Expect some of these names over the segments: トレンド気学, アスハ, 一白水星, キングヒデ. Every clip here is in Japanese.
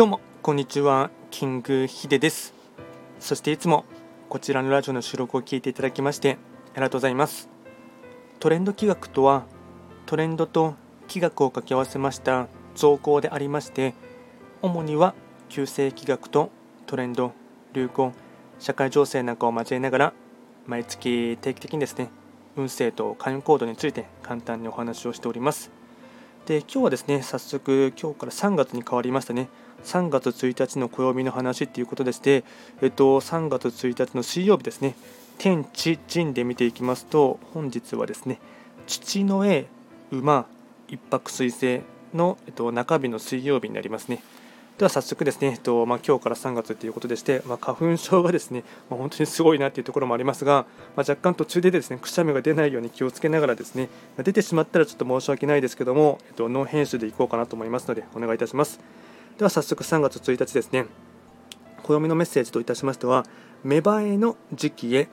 どうもこんにちは、キングヒデです。そしていつもこちらのラジオの収録を聞いていただきましてありがとうございます。トレンド企画とはトレンドと企画を掛け合わせました造語でありまして、主には旧世企画とトレンド、流行、社会情勢なんかを交えながら毎月定期的にですね、運勢と関与行動について簡単にお話をしております。で、今日はですね、早速今日から3月に変わりましたね。3月1日の暦の話ということでして、3月1日の水曜日ですね、天地人で見ていきますと、本日はですね、父の絵馬一泊水星の、中日の水曜日になりますね。では早速ですね、今日から3月ということでして、花粉症がですね、本当にすごいなというところもありますが、若干途中でですね、くしゃみが出ないように気をつけながらですね、出てしまったらちょっと申し訳ないですけども、ノン編集でいこうかなと思いますのでお願いいたします。では早速3月1日ですね、暦のメッセージといたしましては、芽生えの時期へ、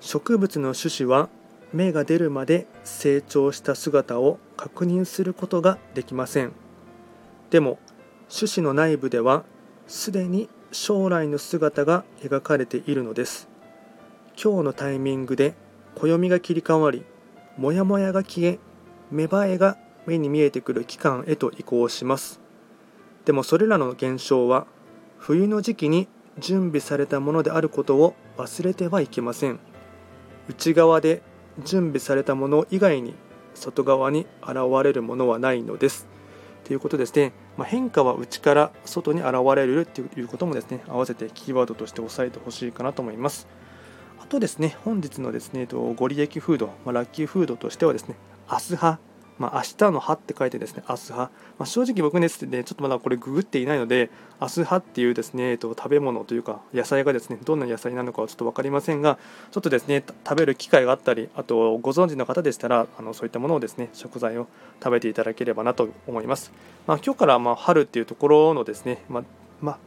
植物の種子は芽が出るまで成長した姿を確認することができません。でも種子の内部ではすでに将来の姿が描かれているのです。今日のタイミングで暦が切り替わり、もやもやが消え、芽生えが目に見えてくる期間へと移行します。でもそれらの現象は冬の時期に準備されたものであることを忘れてはいけません。内側で準備されたもの以外に外側に現れるものはないのですということですね。変化は内から外に現れるということもですね、合わせてキーワードとして押さえてほしいかなと思います。あとですね、本日のですね、ご利益フード、ラッキーフードとしてはですね、アスハ、明日の葉って書いてですね、アスハ、正直僕ね、ちょっとまだこれググっていないので、アスハっていうですね、食べ物というか野菜がですね、どんな野菜なのかはちょっと分かりませんが、ちょっとですね、食べる機会があったり、あとご存知の方でしたら、そういったものをですね、食材を食べていただければなと思います。今日から春っていうところのですね、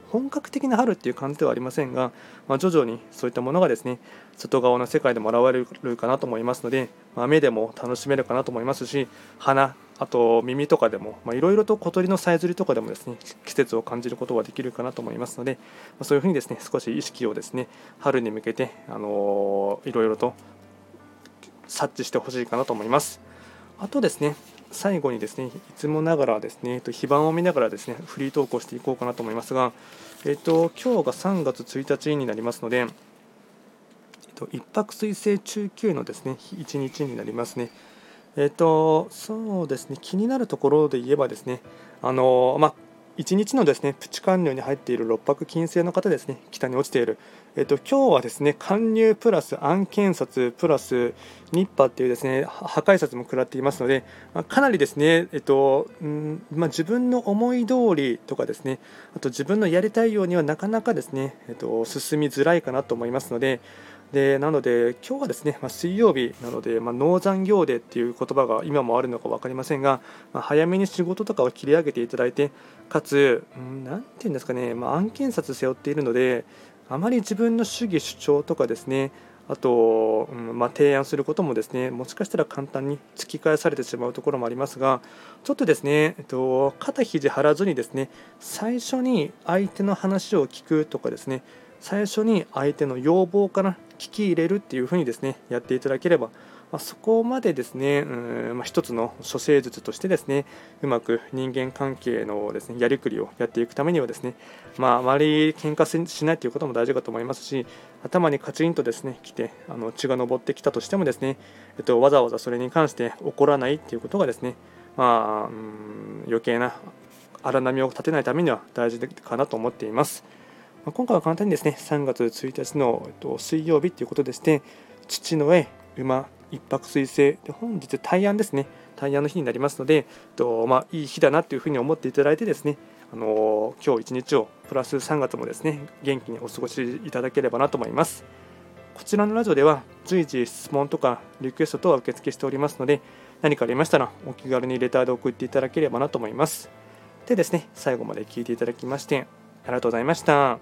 本格的な春っていう感じではありませんが、徐々にそういったものがですね、外側の世界でも現れるかなと思いますので、目でも楽しめるかなと思いますし、鼻、あと耳とかでも、いろいろと小鳥のさえずりとかでもですね、季節を感じることができるかなと思いますので、そういうふうにですね、少し意識をですね、春に向けて、いろいろと察知してほしいかなと思います。あとですね、最後にですね、いつもながらですね、非番を見ながらですね、フリー投稿していこうかなと思いますが、今日が3月1日になりますので、一泊水星中級のですね、1日になりますね。そうですね、気になるところで言えばですね、1日のですね、プチ寒流に入っている六白金星の方ですね、北に落ちている、今日はですね、寒流プラス暗剣殺プラス日波というですね、破壊殺も食らっていますので、かなりですね、自分の思い通りとかですね、あと自分のやりたいようにはなかなかですね、進みづらいかなと思いますので、なので今日はですね、水曜日なので、農残業デーっていう言葉が今もあるのか分かりませんが、早めに仕事とかを切り上げていただいて、かつなんていうんですかね、案件札背負っているので、あまり自分の主義主張とかですね、あと、提案することもですね、もしかしたら簡単に突き返されてしまうところもありますが、ちょっとですね、肩肘張らずにですね、最初に相手の話を聞くとかですね、最初に相手の要望から聞き入れるっていうふうにですね、やっていただければ、そこまでですね、一つの処世術としてですね、うまく人間関係のですね、やりくりをやっていくためにはですね、あまり喧嘩しないということも大事かと思いますし、頭にカチンとですね、来て血が上ってきたとしてもですね、わざわざそれに関して怒らないっていうことがですね、余計な荒波を立てないためには大事かなと思っています。今回は簡単にですね、3月1日の水曜日ということでして、父の絵馬一泊水星で、本日大安ですね、大安の日になりますので、いい日だなというふうに思っていただいてですね、今日一日をプラス3月もですね、元気にお過ごしいただければなと思います。こちらのラジオでは随時質問とかリクエスト等は受付しておりますので、何かありましたらお気軽にレターで送っていただければなと思います。でですね、最後まで聞いていただきましてありがとうございました。